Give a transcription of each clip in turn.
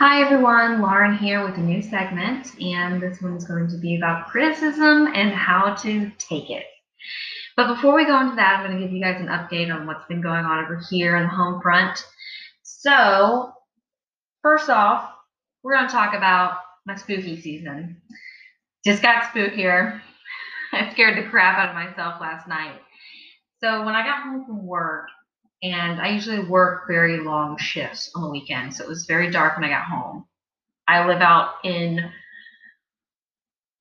Hi everyone, Lauren here with a new segment, and this one's going to be about criticism and how to take it. But before we go into that, I'm going to give you guys an update on what's been going on over here on the home front. So, first off, we're going to talk about my spooky season. Just got spookier. I scared the crap out of myself last night. So when I got home from work, and I usually work very long shifts on the weekend, so it was very dark when I got home. I live out in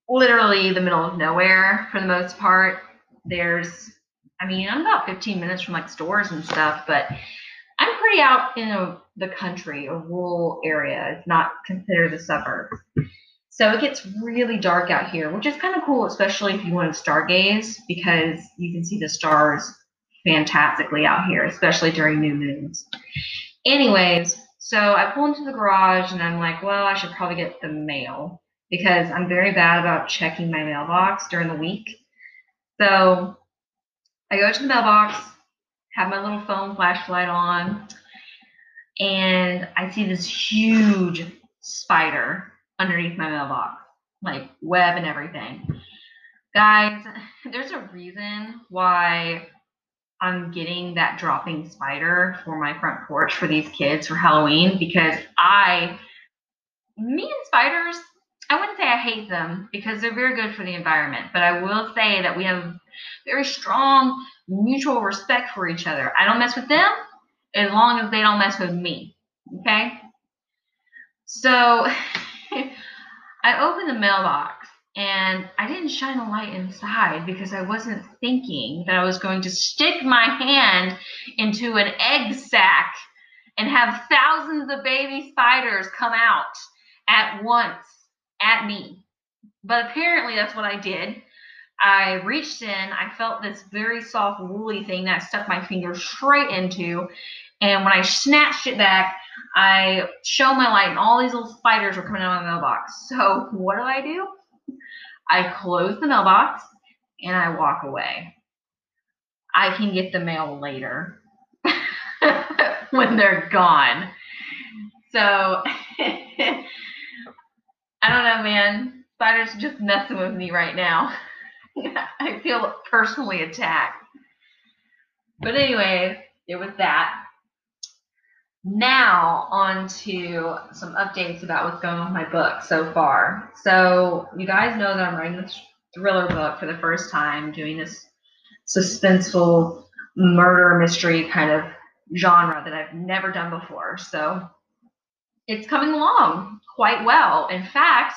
literally the middle of nowhere for the most part. I'm about 15 minutes from like stores and stuff, but I'm pretty out in the country, a rural area. It's not considered the suburbs. So it gets really dark out here, which is kind of cool, especially if you want to stargaze, because you can see the stars fantastically out here, especially during new moons. Anyways, so I pull into the garage and I'm like, well, I should probably get the mail because I'm very bad about checking my mailbox during the week. So I go to the mailbox, have my little phone flashlight on, and I see this huge spider underneath my mailbox, like web and everything. Guys, there's a reason why I'm getting that dropping spider for my front porch for these kids for Halloween, because me and spiders, I wouldn't say I hate them because they're very good for the environment, but I will say that we have very strong mutual respect for each other. I don't mess with them as long as they don't mess with me, okay? So I opened the mailbox. And I didn't shine a light inside because I wasn't thinking that I was going to stick my hand into an egg sack and have thousands of baby spiders come out at once at me. But apparently that's what I did. I reached in, I felt this very soft, woolly thing that I stuck my finger straight into. And when I snatched it back, I shone my light and all these little spiders were coming out of my mailbox. So what did I do? I close the mailbox and I walk away. I can get the mail later when they're gone. So I don't know, man. Spiders are just messing with me right now. I feel personally attacked. But anyway, it was that. Now on to some updates about what's going on with my book so far. So you guys know that I'm writing this thriller book for the first time, doing this suspenseful murder mystery kind of genre that I've never done before. So it's coming along quite well. In fact,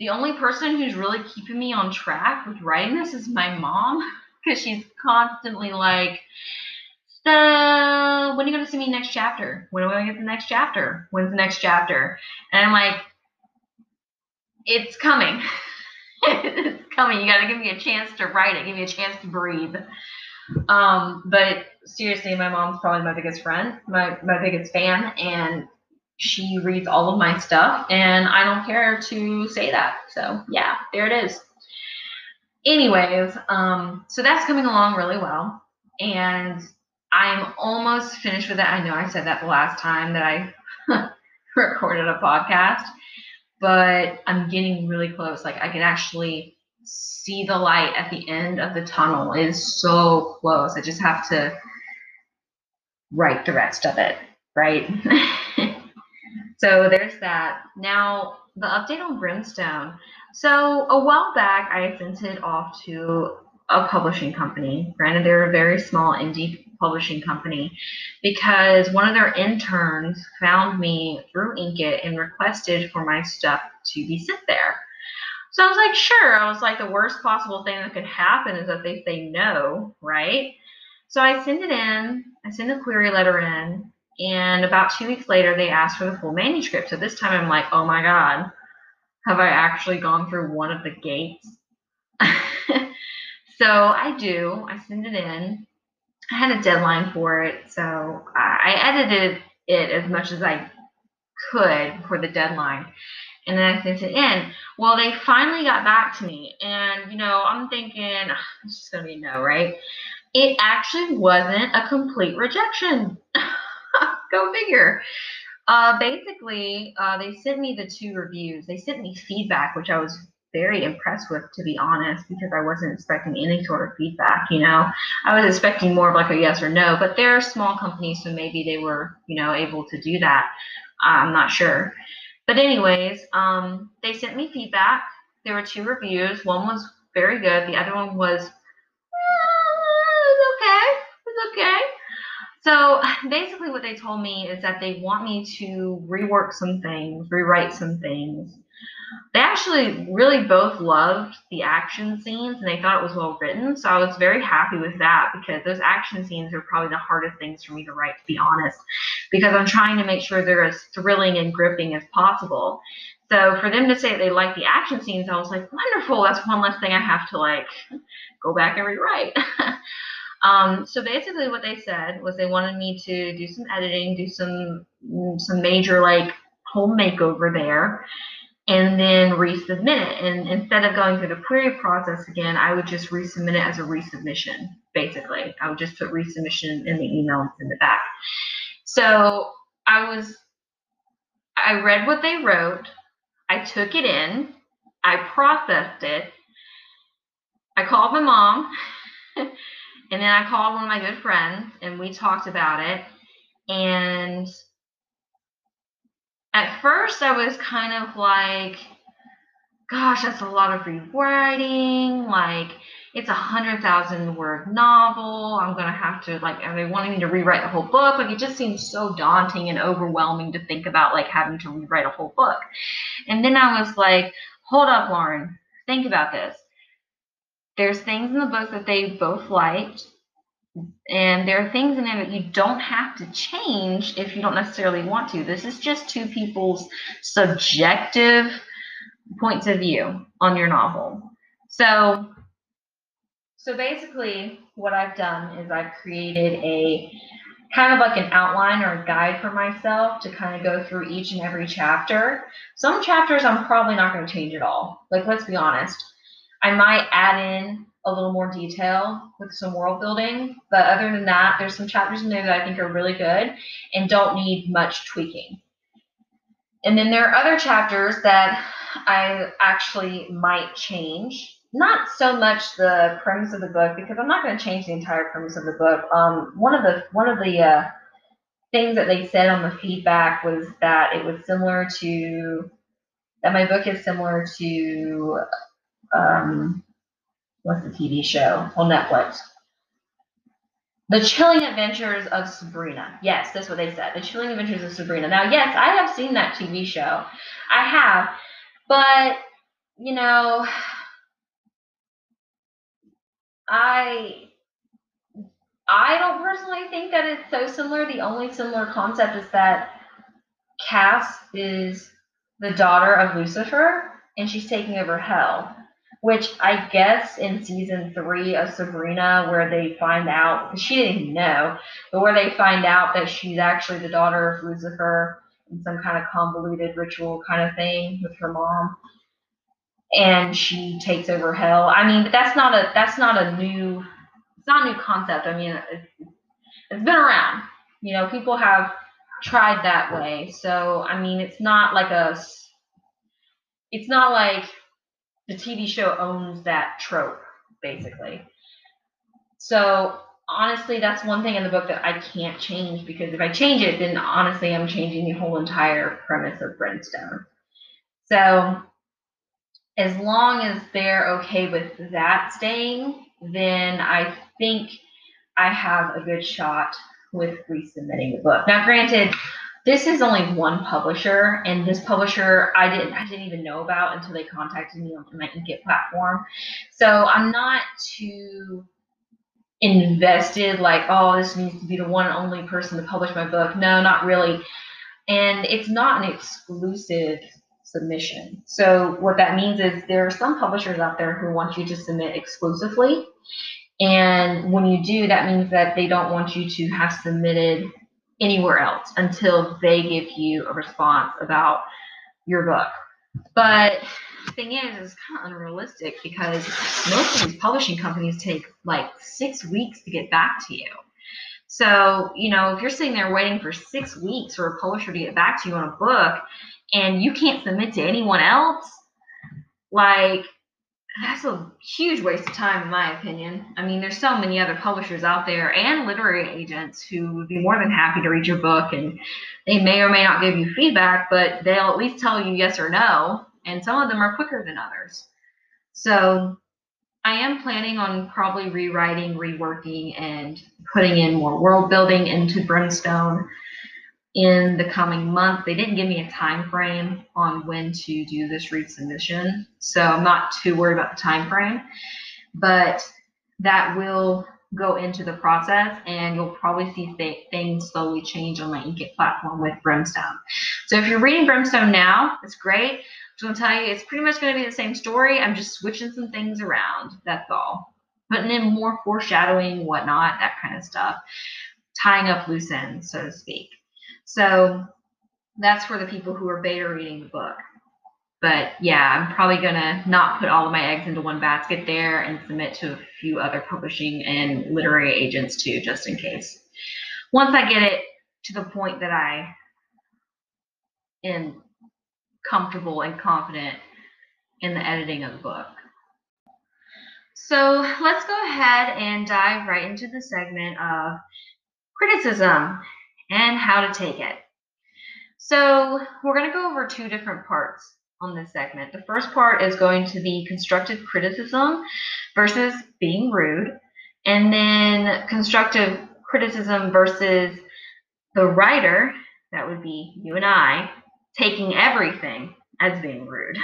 the only person who's really keeping me on track with writing this is my mom, because she's constantly like, so when are you going to send me the next chapter? When am I going to get the next chapter? When's the next chapter? And I'm like, it's coming. It's coming. You got to give me a chance to write it. Give me a chance to breathe. But seriously, my mom's probably my biggest friend, my biggest fan, and she reads all of my stuff, and I don't care to say that. So yeah, there it is. Anyways, so that's coming along really well, and I'm almost finished with that. I know I said that the last time that I recorded a podcast, but I'm getting really close. Like I can actually see the light at the end of the tunnel. It is so close. I just have to write the rest of it, right? So there's that. Now the update on Brimstone. So a while back, I sent it off to a publishing company. Granted, they're a very small indie publishing company, because one of their interns found me through Inkitt and requested for my stuff to be sent there. So I was like, sure. I was like, the worst possible thing that could happen is that they say no, right? So I send it in, I send the query letter in, and about 2 weeks later, they asked for the full manuscript. So this time I'm like, oh my God, have I actually gone through one of the gates? So I do, I send it in. I had a deadline for it, so I edited it as much as I could for the deadline, and then I sent it in. Well, they finally got back to me, and, you know, I'm thinking, it's just going to be no, right? It actually wasn't a complete rejection. Go figure. Basically, they sent me the two reviews. They sent me feedback, which I was very impressed with, to be honest, because I wasn't expecting any sort of feedback, you know. I was expecting more of like a yes or no, but they're a small company, so maybe they were, you know, able to do that. I'm not sure. But anyways, they sent me feedback. There were two reviews. One was very good. The other one was, it's okay. So basically what they told me is that they want me to rework some things, rewrite some things. They actually really both loved the action scenes, and they thought it was well written. So I was very happy with that, because those action scenes are probably the hardest things for me to write, to be honest, because I'm trying to make sure they're as thrilling and gripping as possible. So for them to say they like the action scenes, I was like, wonderful. That's one less thing I have to like go back and rewrite. So basically what they said was they wanted me to do some editing, do some major like home makeover there, and then resubmit it. And instead of going through the query process again, I would just resubmit it as a resubmission. Basically, I would just put resubmission in the email and send it back. So I read what they wrote. I took it in. I processed it. I called my mom. And then I called one of my good friends, and we talked about it. And at first, I was kind of like, gosh, that's a lot of rewriting. Like, it's a 100,000-word novel. I'm going to have to, like, and they wanted me to rewrite the whole book. Like, it just seems so daunting and overwhelming to think about, like, having to rewrite a whole book. And then I was like, hold up, Lauren. Think about this. There's things in the book that they both liked, and there are things in it that you don't have to change if you don't necessarily want to. This is just two people's subjective points of view on your novel. So basically what I've done is I've created a kind of like an outline or a guide for myself to kind of go through each and every chapter. Some chapters I'm probably not going to change at all. Like, let's be honest. I might add in a little more detail with some world building, but other than that, there's some chapters in there that I think are really good and don't need much tweaking. And then there are other chapters that I actually might change. Not so much the premise of the book, because I'm not going to change the entire premise of the book. One of the things that they said on the feedback was that it was similar to, that my book is similar to, what's the TV show on Netflix? The Chilling Adventures of Sabrina. Yes, that's what they said. The Chilling Adventures of Sabrina. Now, yes, I have seen that TV show. I have. But, you know, I don't personally think that it's so similar. The only similar concept is that Cass is the daughter of Lucifer, and she's taking over hell. Which I guess in season 3 of Sabrina, where they find out, she didn't know, but where they find out that she's actually the daughter of Lucifer in some kind of convoluted ritual kind of thing with her mom, and she takes over hell. I mean, but it's not a new concept. I mean, it's been around. You know, people have tried that way. So I mean, it's not like the TV show owns that trope, basically. So honestly, that's one thing in the book that I can't change, because if I change it, then honestly, I'm changing the whole entire premise of Brimstone. So as long as they're okay with that staying, then I think I have a good shot with resubmitting the book. Now, granted, this is only one publisher, and this publisher I didn't even know about until they contacted me on my Inkitt platform. So I'm not too invested, like, oh, this needs to be the one and only person to publish my book. No, not really. And it's not an exclusive submission. So what that means is there are some publishers out there who want you to submit exclusively. And when you do, that means that they don't want you to have submitted anywhere else until they give you a response about your book. But the thing is, it's kind of unrealistic, because most of these publishing companies take like 6 weeks to get back to you. So, you know, if you're sitting there waiting for 6 weeks for a publisher to get back to you on a book and you can't submit to anyone else, like, that's a huge waste of time, in my opinion. I mean, there's so many other publishers out there and literary agents who would be more than happy to read your book, and they may or may not give you feedback, but they'll at least tell you yes or no. And some of them are quicker than others. So I am planning on probably rewriting, reworking, and putting in more world building into Brimstone in the coming month. They didn't give me a time frame on when to do this resubmission, so I'm not too worried about the time frame, but that will go into the process, and you'll probably see things slowly change on my Inkitt platform with Brimstone. So if you're reading Brimstone now, it's great. I'm just gonna tell you, it's pretty much gonna be the same story. I'm just switching some things around, that's all. Putting in more foreshadowing, whatnot, that kind of stuff. Tying up loose ends, so to speak. So that's for the people who are beta reading the book. But yeah, I'm probably gonna not put all of my eggs into one basket there and submit to a few other publishing and literary agents too, just in case. Once I get it to the point that I am comfortable and confident in the editing of the book. So let's go ahead and dive right into the segment of criticism and how to take it. So we're going to go over two different parts on this segment. The first part is going to be constructive criticism versus being rude, and then constructive criticism versus the writer, that would be you and I, taking everything as being rude.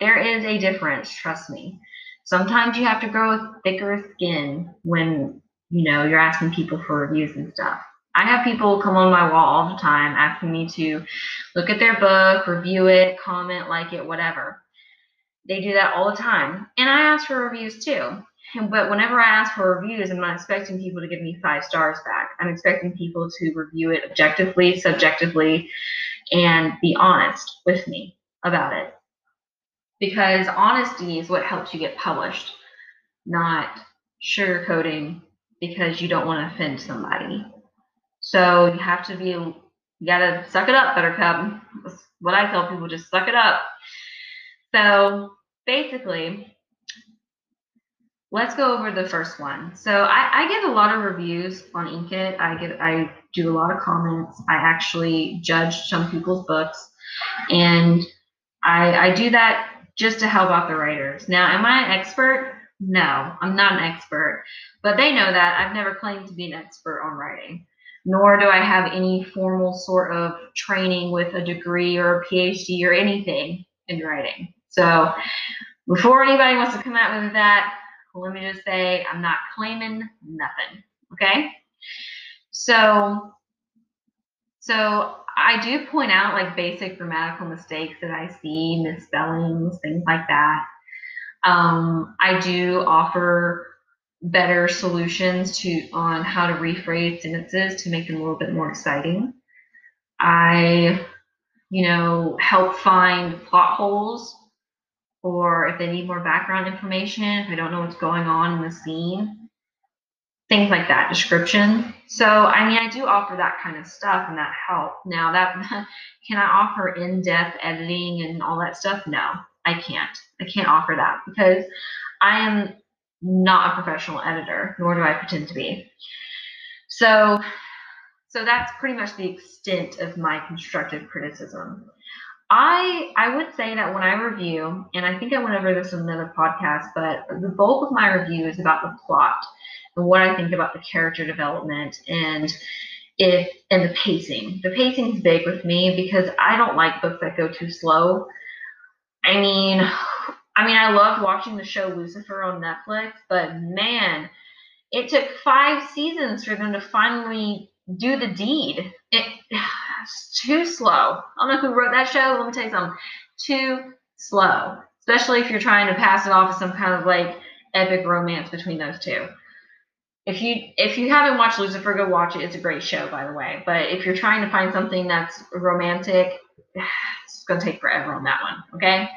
There is a difference, trust me. Sometimes you have to grow with thicker skin when, you know, you're asking people for reviews and stuff. I have people come on my wall all the time asking me to look at their book, review it, comment, like it, whatever. They do that all the time. And I ask for reviews too. But whenever I ask for reviews, I'm not expecting people to give me 5 stars back. I'm expecting people to review it objectively, subjectively, and be honest with me about it. Because honesty is what helps you get published, not sugarcoating because you don't want to offend somebody. So you have to be, you gotta suck it up, Buttercup. That's what I tell people, just suck it up. So basically, let's go over the first one. So I give a lot of reviews on Inkitt. I do a lot of comments. I actually judge some people's books, and I do that just to help out the writers. Now, am I an expert? No, I'm not an expert, but they know that. I've never claimed to be an expert on writing. Nor do I have any formal sort of training with a degree or a PhD or anything in writing. So before anybody wants to come at me with that, let me just say I'm not claiming nothing, okay? So I do point out like basic grammatical mistakes that I see, misspellings, things like that. I do offer better solutions on how to rephrase sentences to make them a little bit more exciting. I, you know, help find plot holes, or if they need more background information, if I don't know what's going on in the scene, things like that, description. So, I mean, I do offer that kind of stuff and that help. Now, that can I offer in-depth editing and all that stuff? No, I can't. I can't offer that because I am not a professional editor, nor do I pretend to be. So that's pretty much the extent of my constructive criticism. I would say that when I review, and I think I went over this in another podcast, but the bulk of my review is about the plot and what I think about the character development and the pacing. The pacing is big with me because I don't like books that go too slow. I mean, I loved watching the show Lucifer on Netflix, but man, it took 5 seasons for them to finally do the deed. It's too slow. I don't know who wrote that show. Let me tell you something. Too slow, especially if you're trying to pass it off as some kind of like epic romance between those two. If you haven't watched Lucifer, go watch it. It's a great show, by the way. But if you're trying to find something that's romantic, it's going to take forever on that one, okay?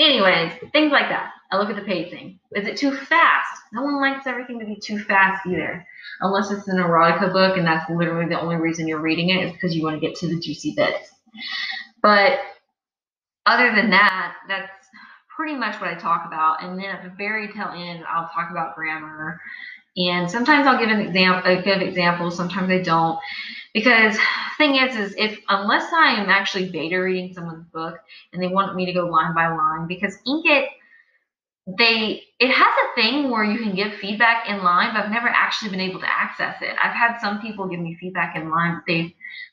Anyways, things like that. I look at the pacing. Is it too fast? No one likes everything to be too fast either. Unless it's an erotica book, and that's literally the only reason you're reading it is because you want to get to the juicy bits. But other than that, that's pretty much what I talk about. And then at the very tail end, I'll talk about grammar. And sometimes I'll give an example, I give examples, sometimes I don't. Because thing is if unless I am actually beta reading someone's book and they want me to go line by line, because Inkitt, it has a thing where you can give feedback in line, but I've never actually been able to access it. I've had some people give me feedback in line,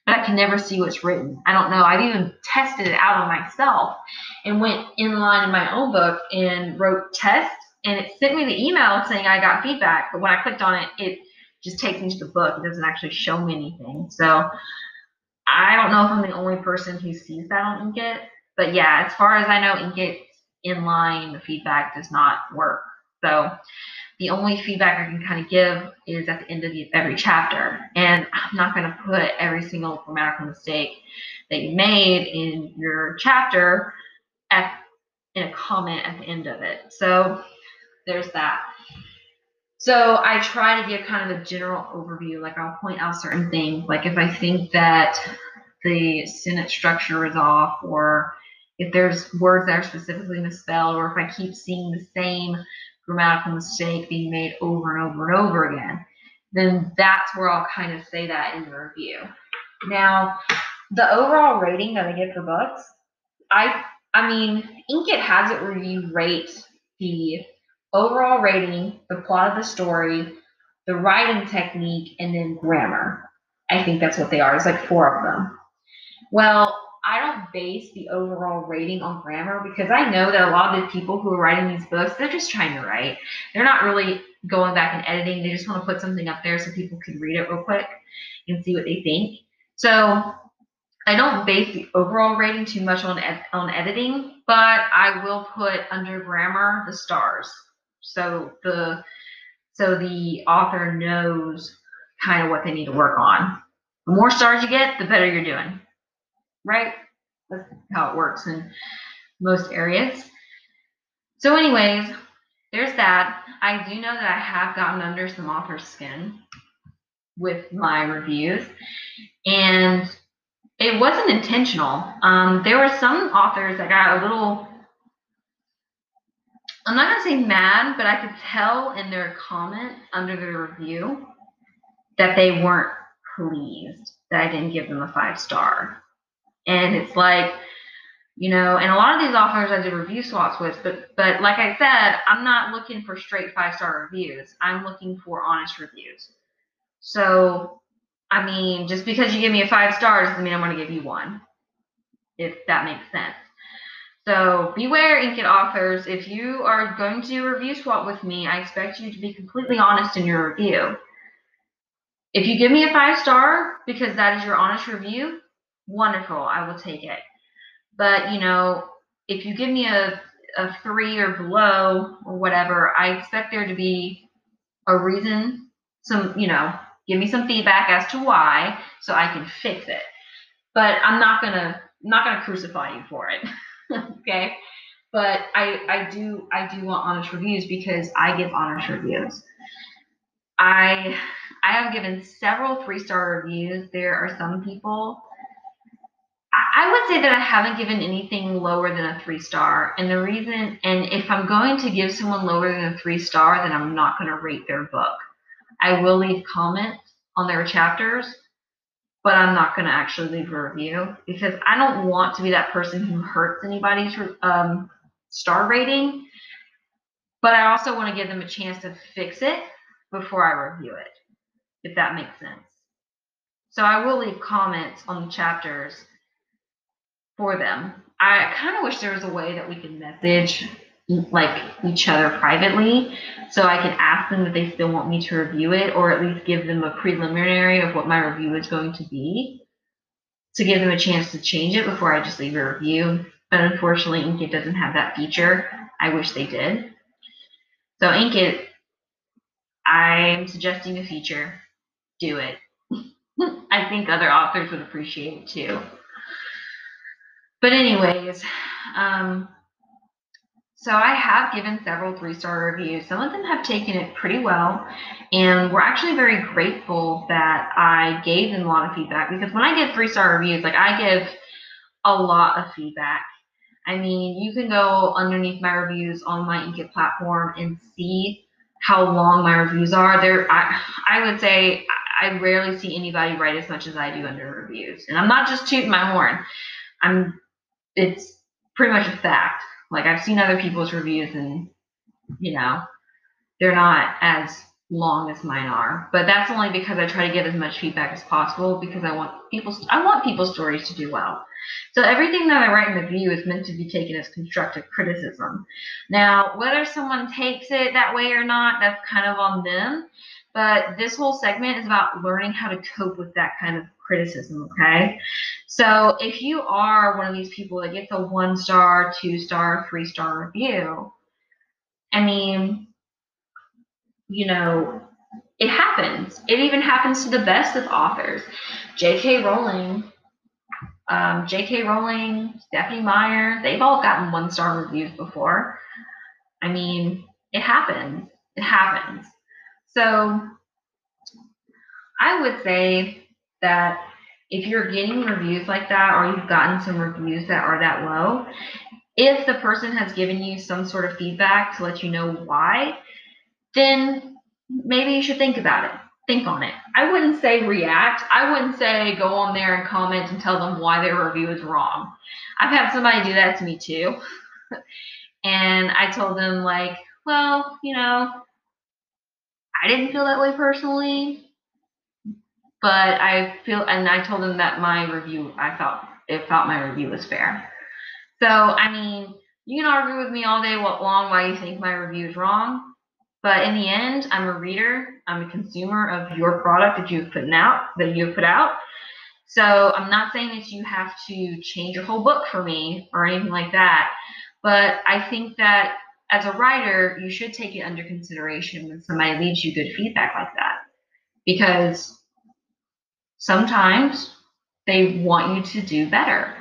but I can never see what's written. I don't know. I've even tested it out on myself and went in line in my own book and wrote test, and it sent me the email saying I got feedback, but when I clicked on it, it just takes me to the book. It doesn't actually show me anything. So I don't know if I'm the only person who sees that on Inkitt, but yeah, as far as I know, Inkitt inline, the feedback does not work. So the only feedback I can kind of give is at the end of every chapter. And I'm not going to put every single grammatical mistake that you made in your chapter in a comment at the end of it. So there's that. So I try to give kind of a general overview. Like I'll point out certain things. Like if I think that the sentence structure is off, or if there's words that are specifically misspelled, or if I keep seeing the same grammatical mistake being made over and over and over again, then that's where I'll kind of say that in the review. Now, the overall rating that I give for books, I mean, Inkitt has it where you rate the overall rating, the plot of the story, the writing technique, and then grammar. I think that's what they are. It's like 4 of them. Well, I don't base the overall rating on grammar because I know that a lot of the people who are writing these books, they're just trying to write. They're not really going back and editing. They just want to put something up there so people can read it real quick and see what they think. So I don't base the overall rating too much on editing, but I will put under grammar the stars. So the author knows kind of what they need to work on. The more stars you get, the better you're doing. Right? That's how it works in most areas. So anyways, there's that. I do know that I have gotten under some author's skin with my reviews, and it wasn't intentional. There were some authors that got a little, I'm not going to say mad, but I could tell in their comment under their review that they weren't pleased that I didn't give them a 5-star. And it's like, you know, and a lot of these authors I did review swaps with, but like I said, I'm not looking for straight 5-star reviews. I'm looking for honest reviews. So, I mean, just because you give me a 5 stars doesn't mean I'm going to give you 1, if that makes sense. So beware, Inkitt authors. If you are going to review swap with me, I expect you to be completely honest in your review. If you give me a 5-star because that is your honest review, wonderful, I will take it. But, you know, if you give me a 3 or below or whatever, I expect there to be a reason, some, you know, give me some feedback as to why so I can fix it. But I'm not gonna crucify you for it. Okay. But I do want honest reviews because I give honest reviews. I have given several 3-star reviews. There are some people, I would say that I haven't given anything lower than a 3-star. And the reason, and if I'm going to give someone lower than a 3-star, then I'm not going to rate their book. I will leave comments on their chapters, but I'm not going to actually leave a review because I don't want to be that person who hurts anybody's star rating. But I also want to give them a chance to fix it before I review it, if that makes sense. So I will leave comments on the chapters for them. I kind of wish there was a way that we could message like each other privately so I can ask them if they still want me to review it, or at least give them a preliminary of what my review is going to be to give them a chance to change it before I just leave a review. But unfortunately, Inkitt doesn't have that feature. I wish they did. So Inkitt, I'm suggesting a feature. Do it. I think other authors would appreciate it too. But anyways, So I have given several 3-star reviews. Some of them have taken it pretty well, and we're actually very grateful that I gave them a lot of feedback, because when I give 3-star reviews, like, I give a lot of feedback. I mean, you can go underneath my reviews on my Inkitt platform and see how long my reviews are. I would say I rarely see anybody write as much as I do under reviews. And I'm not just tooting my horn. It's pretty much a fact. Like, I've seen other people's reviews and, you know, they're not as long as mine are. But that's only because I try to get as much feedback as possible, because I want people's stories to do well. So everything that I write in the review is meant to be taken as constructive criticism. Now, whether someone takes it that way or not, that's kind of on them. But this whole segment is about learning how to cope with that kind of criticism, okay? So if you are one of these people that gets a 1-star, 2-star, 3-star review, I mean, you know, it happens. It even happens to the best of authors. J.K. Rowling, Stephanie Meyer, they've all gotten 1-star reviews before. I mean, it happens. It happens. So I would say that if you're getting reviews like that, or you've gotten some reviews that are that low, if the person has given you some sort of feedback to let you know why, then maybe you should think about it. Think on it. I wouldn't say react. I wouldn't say go on there and comment and tell them why their review is wrong. I've had somebody do that to me too. And I told them, like, well, you know, I didn't feel that way personally, but I told them that my review was fair. So, I mean, you can argue with me all day long why you think my review is wrong, but in the end, I'm a reader, I'm a consumer of your product that you've put out, So I'm not saying that you have to change your whole book for me or anything like that, but I think that as a writer, you should take it under consideration when somebody leaves you good feedback like that, because sometimes they want you to do better.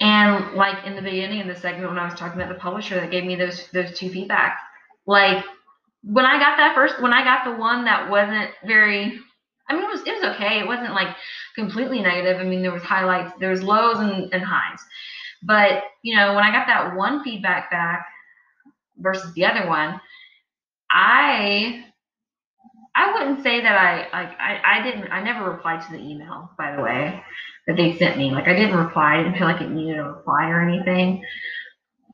And like in the beginning of the segment when I was talking about the publisher that gave me those two feedback, like when I got that first, when I got the one that wasn't very, I mean, it was okay. It wasn't like completely negative. I mean, there was highlights, there was lows and highs. But, you know, when I got that one feedback back versus the other one, I wouldn't say that I never replied to the email, by the way, that they sent me. Like, I didn't reply. I didn't feel like it needed a reply or anything.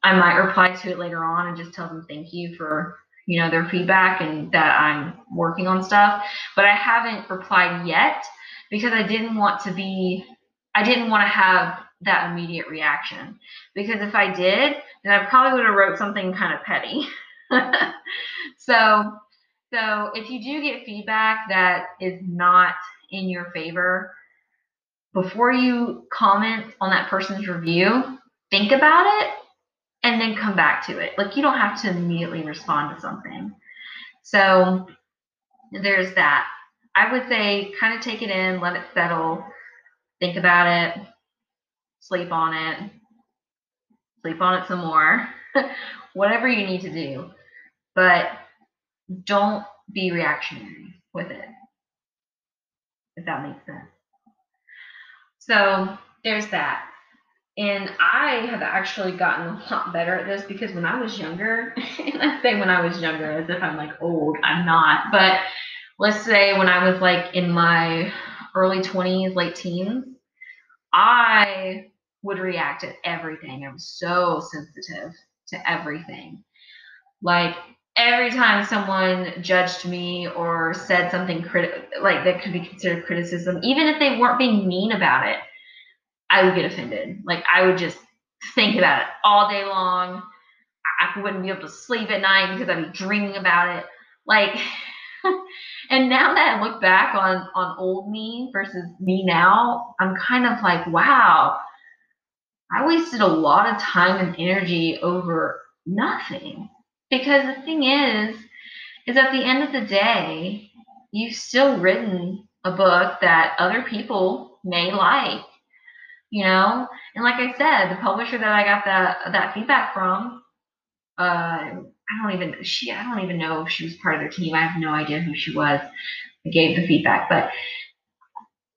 I might reply to it later on and just tell them thank you for, you know, their feedback and that I'm working on stuff. But I haven't replied yet because I didn't want to have that immediate reaction, because if I did, then I probably would have wrote something kind of petty. So if you do get feedback that is not in your favor, before you comment on that person's review, think about it and then come back to it. Like, you don't have to immediately respond to something. So there's that. I would say kind of take it in, let it settle, think about it, sleep on it some more, whatever you need to do, but don't be reactionary with it, if that makes sense. So there's that. And I have actually gotten a lot better at this, because when I was younger, and I say when I was younger as if I'm like old, I'm not, but let's say when I was like in my early 20s, late teens, I would react to everything. I was so sensitive to everything. Like, every time someone judged me or said something like that could be considered criticism, even if they weren't being mean about it, I would get offended. Like, I would just think about it all day long. I wouldn't be able to sleep at night because I'd be dreaming about it. Like, and now that I look back on old me versus me now, I'm kind of like, wow, I wasted a lot of time and energy over nothing. Because the thing is at the end of the day, you've still written a book that other people may like, you know? And like I said, the publisher that I got that feedback from, I don't even know if she was part of their team. I have no idea who she was. I gave the feedback, but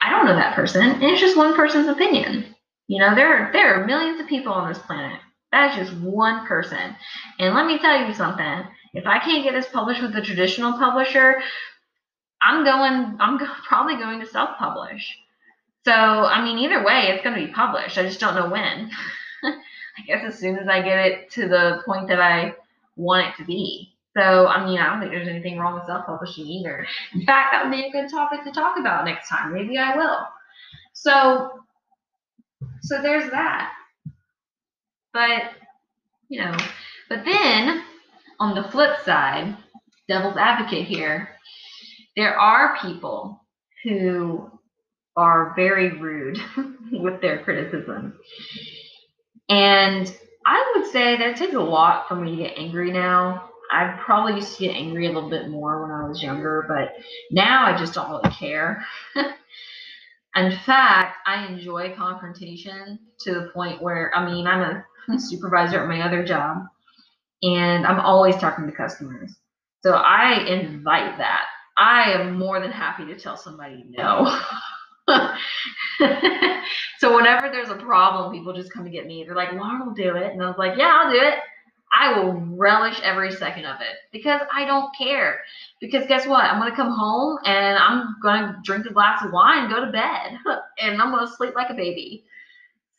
I don't know that person. And it's just one person's opinion. You know, there are millions of people on this planet. That's just one person. And let me tell you something. If I can't get this published with a traditional publisher, I'm probably going to self-publish. So, I mean, either way, it's going to be published. I just don't know when. I guess as soon as I get it to the point that I want it to be. So, I mean, I don't think there's anything wrong with self-publishing either. In fact, that would be a good topic to talk about next time. Maybe I will. So there's that. But, you know, but then on the flip side, devil's advocate here, there are people who are very rude with their criticism. And I would say that it takes a lot for me to get angry now. I probably used to get angry a little bit more when I was younger, but now I just don't really care. In fact, I enjoy confrontation to the point where, I mean, I'm a supervisor at my other job, and I'm always talking to customers. So I invite that. I am more than happy to tell somebody no. So whenever there's a problem, people just come to get me. They're like, Lauren will do it. And I was like, yeah, I'll do it. I will relish every second of it because I don't care. Because guess what? I'm going to come home and I'm going to drink a glass of wine and go to bed. And I'm going to sleep like a baby.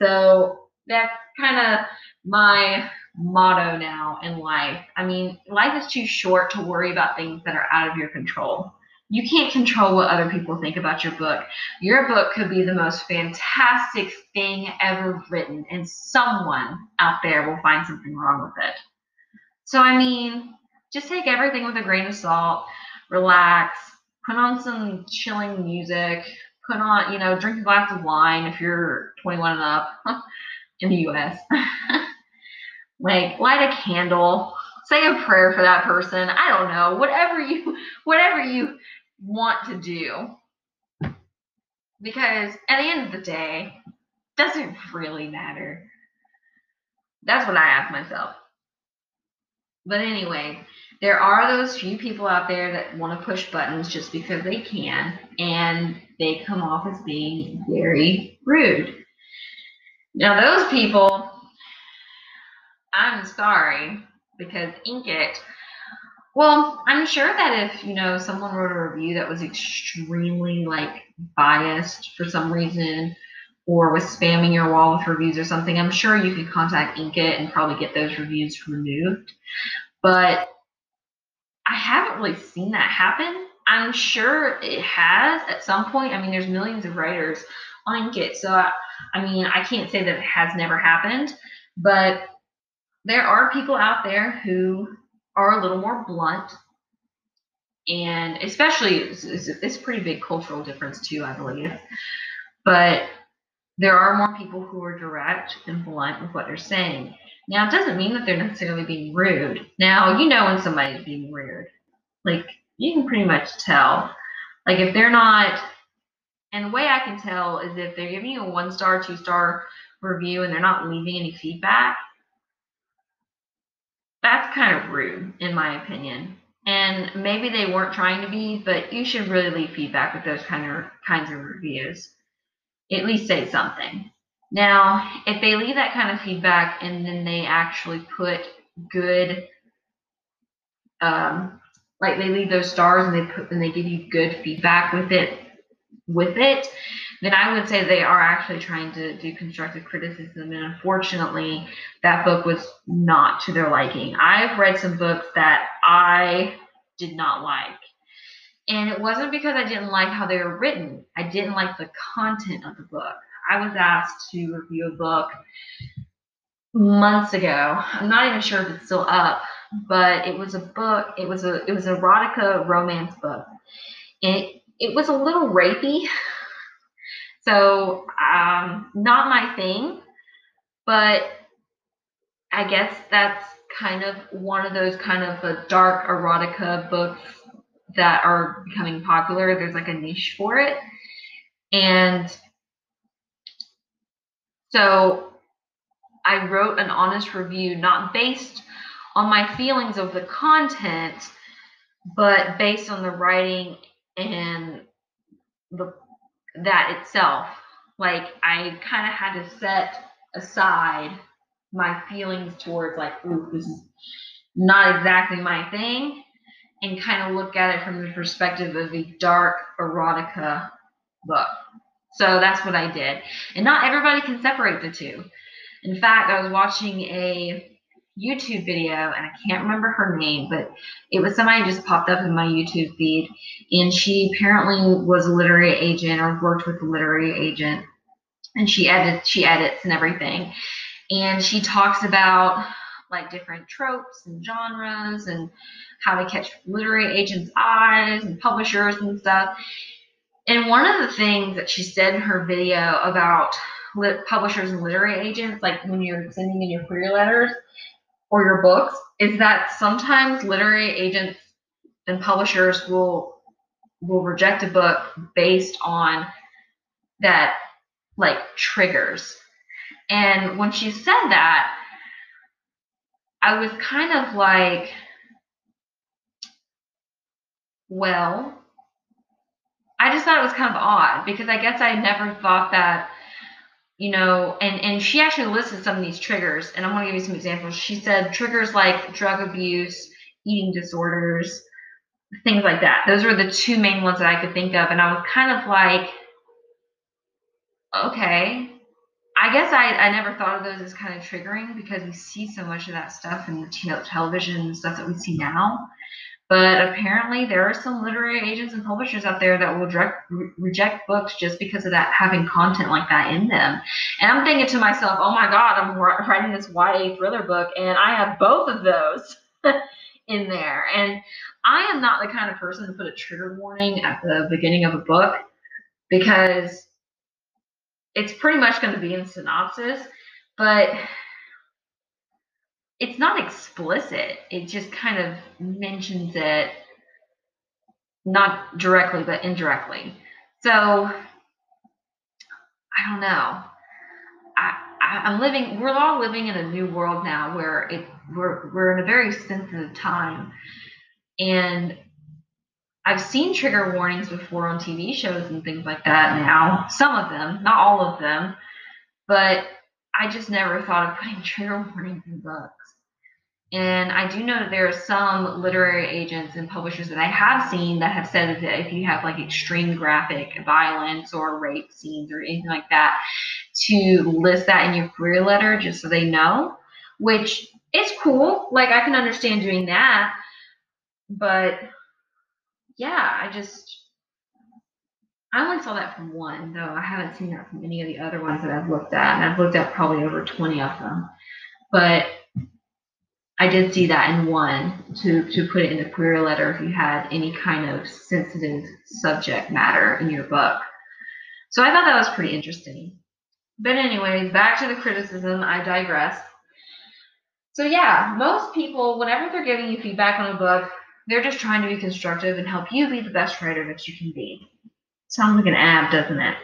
So that's kind of my motto now in life. I mean, life is too short to worry about things that are out of your control. You can't control what other people think about your book. Your book could be the most fantastic thing ever written, and someone out there will find something wrong with it. So, I mean, just take everything with a grain of salt, relax, put on some chilling music, put on, you know, drink a glass of wine if you're 21 and up in the U.S. Like, light a candle, say a prayer for that person. I don't know, whatever you want to do, because at the end of the day, doesn't really matter. That's what I ask myself. But anyway, there are those few people out there that want to push buttons just because they can, and they come off as being very rude. Now, those people, I'm sorry, because Inkitt, well, I'm sure that if, you know, someone wrote a review that was extremely, like, biased for some reason, or was spamming your wall with reviews or something, I'm sure you could contact Inkitt and probably get those reviews removed. But I haven't really seen that happen. I'm sure it has at some point. I mean, there's millions of writers on Inkitt, so I mean, I can't say that it has never happened, but there are people out there who are a little more blunt, and especially it's a pretty big cultural difference too, I believe. But there are more people who are direct and blunt with what they're saying. Now, it doesn't mean that they're necessarily being rude. Now, you know when somebody's being rude. Like, you can pretty much tell. Like, if they're not, and the way I can tell is if they're giving you a 1-star, 2-star review and they're not leaving any feedback, that's kind of rude, in my opinion. And maybe they weren't trying to be, but you should really leave feedback with those kinds of reviews. At least say something. Now, if they leave that kind of feedback and then they actually put good, like they leave those stars and they give you good feedback with it, then I would say they are actually trying to do constructive criticism. And unfortunately, that book was not to their liking. I've read some books that I did not like. And it wasn't because I didn't like how they were written. I didn't like the content of the book. I was asked to review a book months ago. I'm not even sure if it's still up, but it was a book. It was an erotica romance book. And it was a little rapey. So, not my thing, but I guess that's kind of one of those kind of dark erotica books that are becoming popular. There's like a niche for it. And so I wrote an honest review, not based on my feelings of the content, but based on the writing and that itself. Like, I kind of had to set aside my feelings towards, like, ooh, this is not exactly my thing, and kind of look at it from the perspective of a dark erotica book. So that's what I did. And not everybody can separate the two. In fact, I was watching a YouTube video, and I can't remember her name, but it was somebody who just popped up in my YouTube feed, and she apparently was a literary agent or worked with a literary agent, and she edits and everything. And she talks about, like, different tropes and genres and how to catch literary agents' eyes and publishers and stuff. And one of the things that she said in her video about publishers and literary agents, like when you're sending in your query letters or your books, is that sometimes literary agents and publishers will reject a book based on that, like, triggers. And when she said that, I was kind of like, well, I just thought it was kind of odd, because I guess I never thought that, you know, and she actually listed some of these triggers, and I'm going to give you some examples. She said triggers like drug abuse, eating disorders, things like that. Those were the two main ones that I could think of, and I was kind of like, okay. I guess I never thought of those as kind of triggering, because we see so much of that stuff in the television and stuff that we see now. But apparently there are some literary agents and publishers out there that will reject books just because of that, having content like that in them. And I'm thinking to myself, oh my God, I'm writing this YA thriller book and I have both of those in there. And I am not the kind of person to put a trigger warning at the beginning of a book, because it's pretty much going to be in synopsis, but it's not explicit. It just kind of mentions it, not directly, but indirectly. So I don't know. We're all living in a new world now where we're in a very sensitive time. And I've seen trigger warnings before on TV shows and things like that now. Some of them, not all of them, but I just never thought of putting trigger warnings in books. And I do know that there are some literary agents and publishers that I have seen that have said that if you have, like, extreme graphic violence or rape scenes or anything like that, to list that in your query letter just so they know, which is cool. Like, I can understand doing that, but yeah, I only saw that from one, though. I haven't seen that from any of the other ones that I've looked at, and I've looked at probably over 20 of them. But I did see that in one, to put it in the query letter if you had any kind of sensitive subject matter in your book. So I thought that was pretty interesting. But anyways, back to the criticism. I digress. So yeah, most people, whenever they're giving you feedback on a book, they're just trying to be constructive and help you be the best writer that you can be. Sounds like an ad, doesn't it?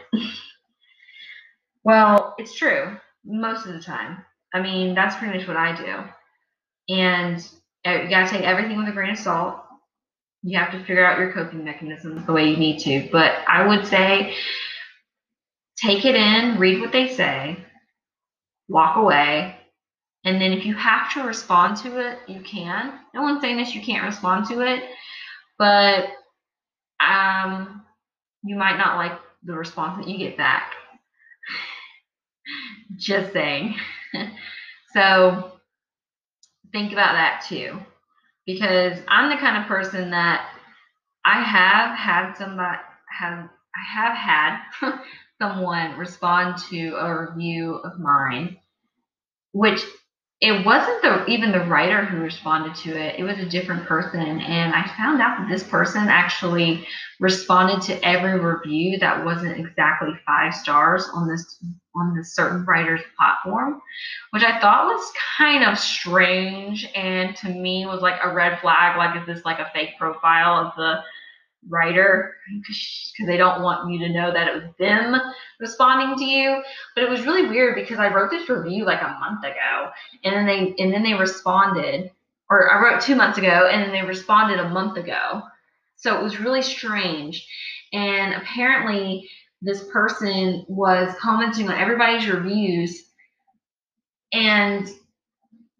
Well, it's true most of the time. I mean, that's pretty much what I do. And you got to take everything with a grain of salt. You have to figure out your coping mechanisms the way you need to. But I would say take it in, read what they say, walk away. And then if you have to respond to it, you can. No one's saying that you can't respond to it, but you might not like the response that you get back. Just saying. So think about that too, because I'm the kind of person that I have had someone respond to a review of mine, which it wasn't even the writer who responded to it. It was a different person. And I found out that this person actually responded to every review that wasn't exactly 5 stars on this certain writer's platform, which I thought was kind of strange. And to me was like a red flag. Like, is this like a fake profile of the writer? Because they don't want you to know that it was them responding to you. But it was really weird, because I wrote this review like a month ago, and then they responded or I wrote 2 months ago, and they responded a month ago. So it was really strange. And apparently this person was commenting on everybody's reviews, and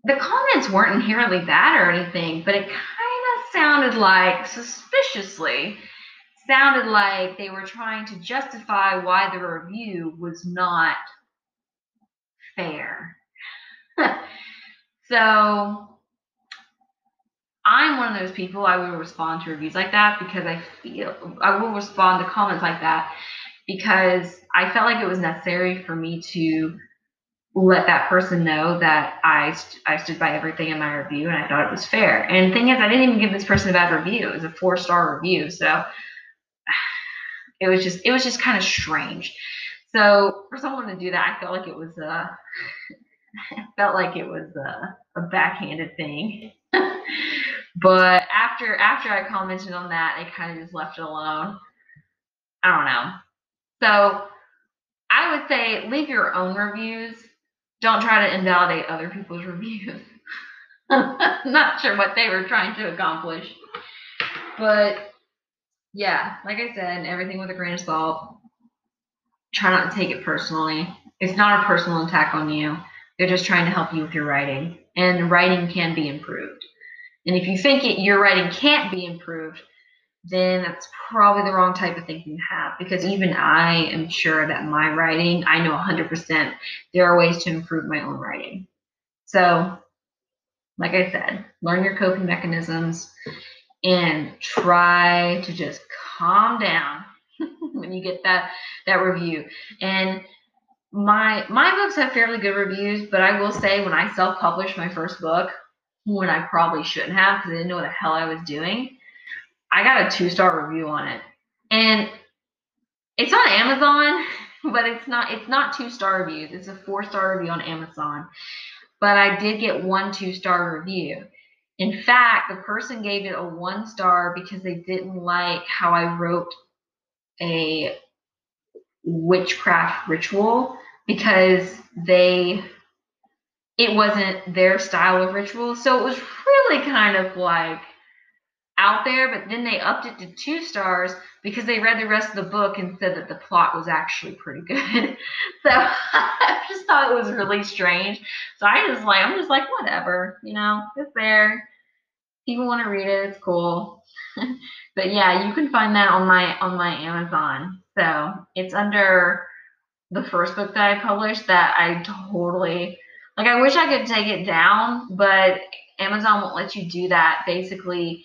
the comments weren't inherently bad or anything, but it kind of sounded like, suspiciously, sounded like they were trying to justify why the review was not fair. So I'm one of those people. I will respond to reviews like that because I will respond to comments like that because I felt like it was necessary for me to let that person know that I stood by everything in my review and I thought it was fair. And the thing is, I didn't even give this person a bad review. It was a 4-star review. So it was just kind of strange. So for someone to do that, I felt like it was a backhanded thing. But after I commented on that, they kind of just left it alone. I don't know. So I would say leave your own reviews. Don't try to invalidate other people's reviews. Not sure what they were trying to accomplish. But yeah, like I said, everything with a grain of salt. Try not to take it personally. It's not a personal attack on you. They're just trying to help you with your writing. And writing can be improved. And if you think your writing can't be improved, then that's probably the wrong type of thinking to have, because even I am sure that my writing, I know 100% there are ways to improve my own writing. So, like I said, learn your coping mechanisms and try to just calm down when you get that review. And my books have fairly good reviews, but I will say when I self-published my first book, when I probably shouldn't have because I didn't know what the hell I was doing, I got a 2-star review on it. And it's on Amazon, but it's not 2-star reviews. It's a 4-star review on Amazon. But I did get one 2-star review. In fact, the person gave it a 1-star because they didn't like how I wrote a witchcraft ritual, because it wasn't their style of ritual. So it was really kind of like out there, but then they upped it to 2 stars because they read the rest of the book and said that the plot was actually pretty good. So I just thought it was really strange. So I'm just like, whatever, it's there. People want to read it. It's cool. But yeah, you can find that on my Amazon. So it's under the first book that I published that I totally, like, I wish I could take it down, but Amazon won't let you do that. Basically,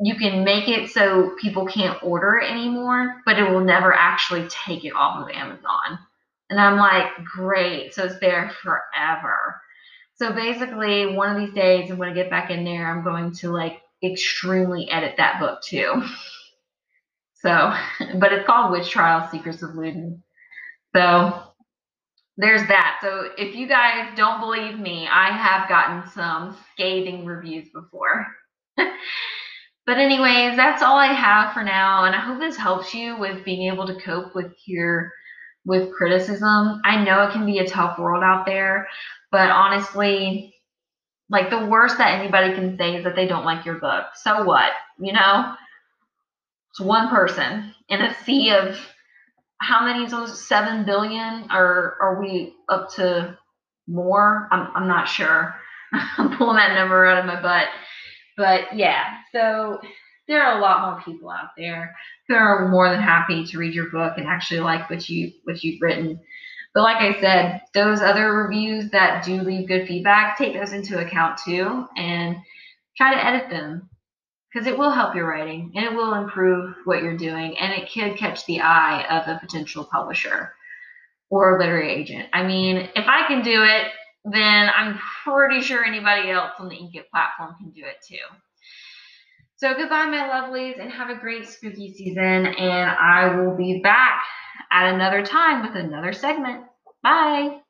you can make it so people can't order it anymore, but it will never actually take it off of Amazon. And I'm like, great. So it's there forever. So basically, one of these days, I'm going to get back in there. I'm going to, like, extremely edit that book, too. So, but it's called Witch Trials: Secrets of Luden. So there's that. So if you guys don't believe me, I have gotten some scathing reviews before. But anyways, that's all I have for now. And I hope this helps you with being able to cope with criticism. I know it can be a tough world out there, but honestly, like, the worst that anybody can say is that they don't like your book. So what? It's one person in a sea of, how many of those, 7 billion? Are we up to more? I'm not sure. I'm pulling that number out of my butt. But yeah, so there are a lot more people out there who are more than happy to read your book and actually like what you've written. But like I said, those other reviews that do leave good feedback, take those into account too and try to edit them, because it will help your writing and it will improve what you're doing, and it could catch the eye of a potential publisher or a literary agent. I mean, if I can do it, then I'm pretty sure anybody else on the Inkitt platform can do it too. So goodbye, my lovelies, and have a great spooky season, and I will be back at another time with another segment. Bye.